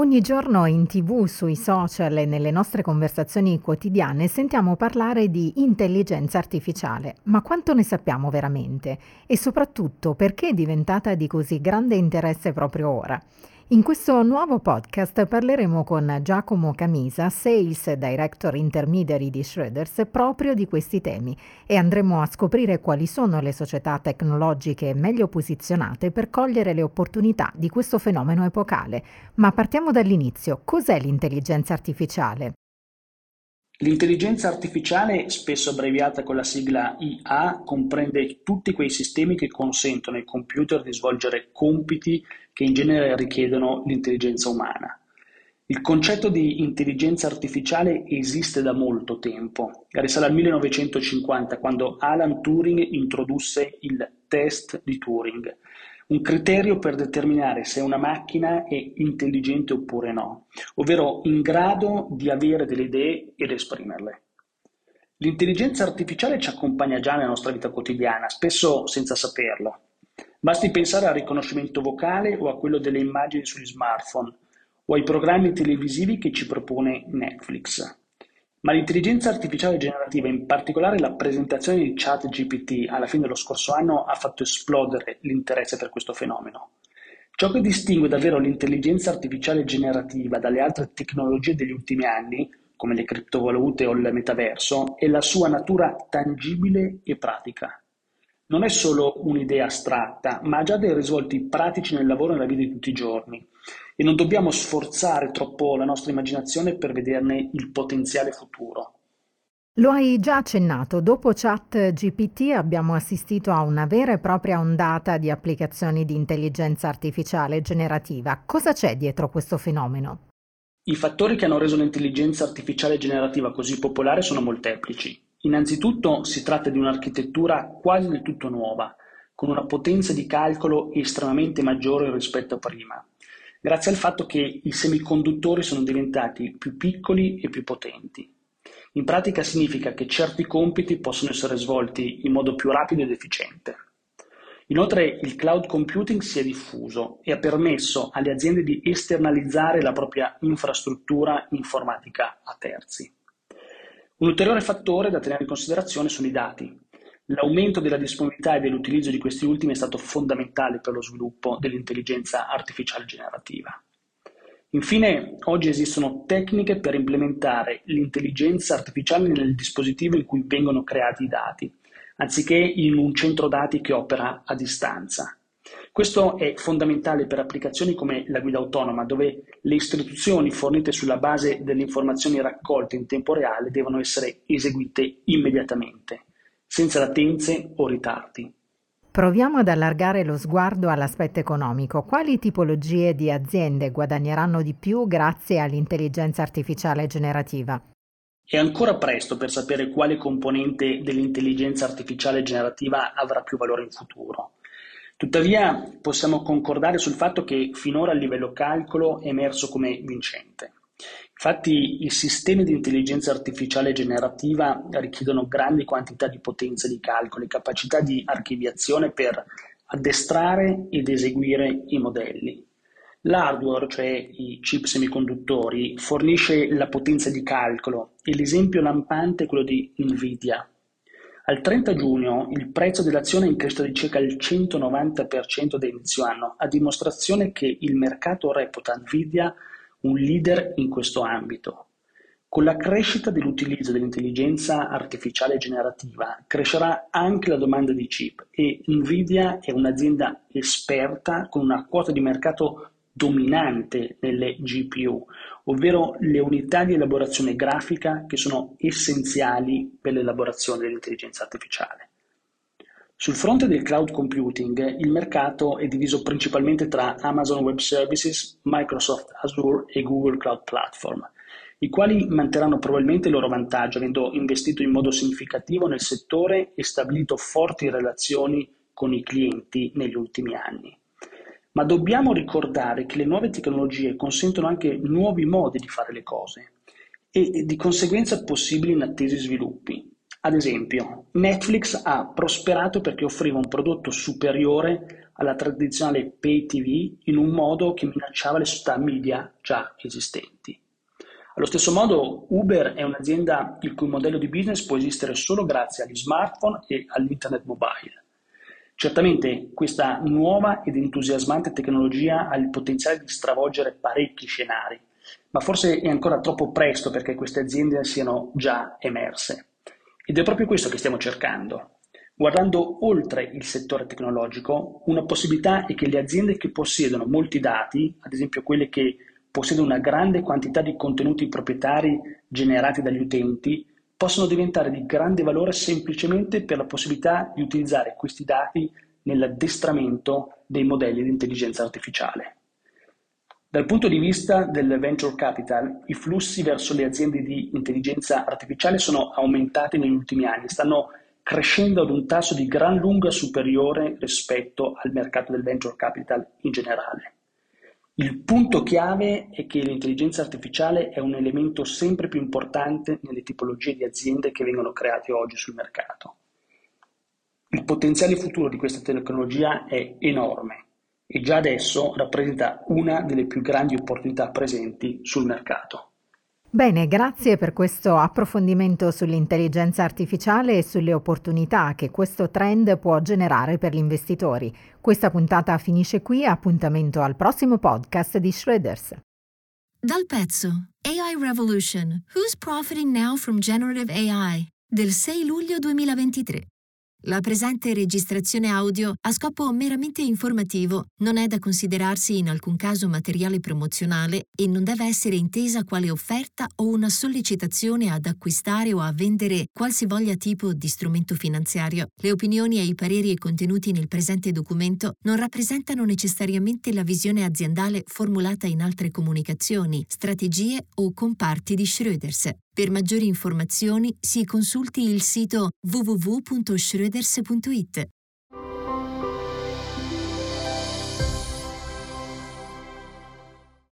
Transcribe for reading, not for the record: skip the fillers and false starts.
Ogni giorno in TV, sui social e nelle nostre conversazioni quotidiane sentiamo parlare di intelligenza artificiale, ma quanto ne sappiamo veramente? E soprattutto perché è diventata di così grande interesse proprio ora? In questo nuovo podcast parleremo con Giacomo Camisa, Sales Director Intermediary di Schroders, proprio di questi temi e andremo a scoprire quali sono le società tecnologiche meglio posizionate per cogliere le opportunità di questo fenomeno epocale. Ma partiamo dall'inizio. Cos'è l'intelligenza artificiale? L'intelligenza artificiale, spesso abbreviata con la sigla IA, comprende tutti quei sistemi che consentono ai computer di svolgere compiti che in genere richiedono l'intelligenza umana. Il concetto di intelligenza artificiale esiste da molto tempo, risale al 1950, quando Alan Turing introdusse il test di Turing, un criterio per determinare se una macchina è intelligente oppure no, ovvero in grado di avere delle idee ed esprimerle. L'intelligenza artificiale ci accompagna già nella nostra vita quotidiana, spesso senza saperlo. Basti pensare al riconoscimento vocale o a quello delle immagini sugli smartphone o ai programmi televisivi che ci propone Netflix. Ma l'intelligenza artificiale generativa, in particolare la presentazione di ChatGPT alla fine dello scorso anno, ha fatto esplodere l'interesse per questo fenomeno. Ciò che distingue davvero l'intelligenza artificiale generativa dalle altre tecnologie degli ultimi anni, come le criptovalute o il metaverso, è la sua natura tangibile e pratica. Non è solo un'idea astratta, ma ha già dei risvolti pratici nel lavoro e nella vita di tutti i giorni. E non dobbiamo sforzare troppo la nostra immaginazione per vederne il potenziale futuro. Lo hai già accennato, dopo ChatGPT abbiamo assistito a una vera e propria ondata di applicazioni di intelligenza artificiale generativa. Cosa c'è dietro questo fenomeno? I fattori che hanno reso l'intelligenza artificiale generativa così popolare sono molteplici. Innanzitutto si tratta di un'architettura quasi del tutto nuova, con una potenza di calcolo estremamente maggiore rispetto a prima, grazie al fatto che i semiconduttori sono diventati più piccoli e più potenti. In pratica significa che certi compiti possono essere svolti in modo più rapido ed efficiente. Inoltre il cloud computing si è diffuso e ha permesso alle aziende di esternalizzare la propria infrastruttura informatica a terzi. Un ulteriore fattore da tenere in considerazione sono i dati. L'aumento della disponibilità e dell'utilizzo di questi ultimi è stato fondamentale per lo sviluppo dell'intelligenza artificiale generativa. Infine, oggi esistono tecniche per implementare l'intelligenza artificiale nel dispositivo in cui vengono creati i dati, anziché in un centro dati che opera a distanza. Questo è fondamentale per applicazioni come la guida autonoma, dove le istruzioni fornite sulla base delle informazioni raccolte in tempo reale devono essere eseguite immediatamente, senza latenze o ritardi. Proviamo ad allargare lo sguardo all'aspetto economico. Quali tipologie di aziende guadagneranno di più grazie all'intelligenza artificiale generativa? È ancora presto per sapere quale componente dell'intelligenza artificiale generativa avrà più valore in futuro. Tuttavia, possiamo concordare sul fatto che finora a livello calcolo è emerso come vincente. Infatti i sistemi di intelligenza artificiale generativa richiedono grandi quantità di potenza di calcolo e capacità di archiviazione per addestrare ed eseguire i modelli. L'hardware, cioè i chip semiconduttori, fornisce la potenza di calcolo e l'esempio lampante è quello di Nvidia. Al 30 giugno il prezzo dell'azione è in crescita di circa il 190% da inizio anno, a dimostrazione che il mercato reputa Nvidia un leader in questo ambito. Con la crescita dell'utilizzo dell'intelligenza artificiale generativa crescerà anche la domanda di chip e Nvidia è un'azienda esperta con una quota di mercato dominante nelle GPU, ovvero le unità di elaborazione grafica che sono essenziali per l'elaborazione dell'intelligenza artificiale. Sul fronte del cloud computing, il mercato è diviso principalmente tra Amazon Web Services, Microsoft Azure e Google Cloud Platform, i quali manterranno probabilmente il loro vantaggio, avendo investito in modo significativo nel settore e stabilito forti relazioni con i clienti negli ultimi anni. Ma dobbiamo ricordare che le nuove tecnologie consentono anche nuovi modi di fare le cose e di conseguenza possibili inattesi sviluppi. Ad esempio, Netflix ha prosperato perché offriva un prodotto superiore alla tradizionale pay TV in un modo che minacciava le società media già esistenti. Allo stesso modo, Uber è un'azienda il cui modello di business può esistere solo grazie agli smartphone e all'internet mobile. Certamente questa nuova ed entusiasmante tecnologia ha il potenziale di stravolgere parecchi scenari, ma forse è ancora troppo presto perché queste aziende siano già emerse. Ed è proprio questo che stiamo cercando. Guardando oltre il settore tecnologico, una possibilità è che le aziende che possiedono molti dati, ad esempio quelle che possiedono una grande quantità di contenuti proprietari generati dagli utenti, possono diventare di grande valore semplicemente per la possibilità di utilizzare questi dati nell'addestramento dei modelli di intelligenza artificiale. Dal punto di vista del venture capital, i flussi verso le aziende di intelligenza artificiale sono aumentati negli ultimi anni, stanno crescendo ad un tasso di gran lunga superiore rispetto al mercato del venture capital in generale. Il punto chiave è che l'intelligenza artificiale è un elemento sempre più importante nelle tipologie di aziende che vengono create oggi sul mercato. Il potenziale futuro di questa tecnologia è enorme e già adesso rappresenta una delle più grandi opportunità presenti sul mercato. Bene, grazie per questo approfondimento sull'intelligenza artificiale e sulle opportunità che questo trend può generare per gli investitori. Questa puntata finisce qui, appuntamento al prossimo podcast di Schroders. Dal pezzo AI Revolution, Who's Profiting Now from Generative AI? Del 6 luglio 2023. La presente registrazione audio a scopo meramente informativo non è da considerarsi in alcun caso materiale promozionale e non deve essere intesa quale offerta o una sollecitazione ad acquistare o a vendere qualsivoglia tipo di strumento finanziario. Le opinioni e i pareri contenuti nel presente documento non rappresentano necessariamente la visione aziendale formulata in altre comunicazioni, strategie o comparti di Schroders. Per maggiori informazioni si consulti il sito www.schroders.it.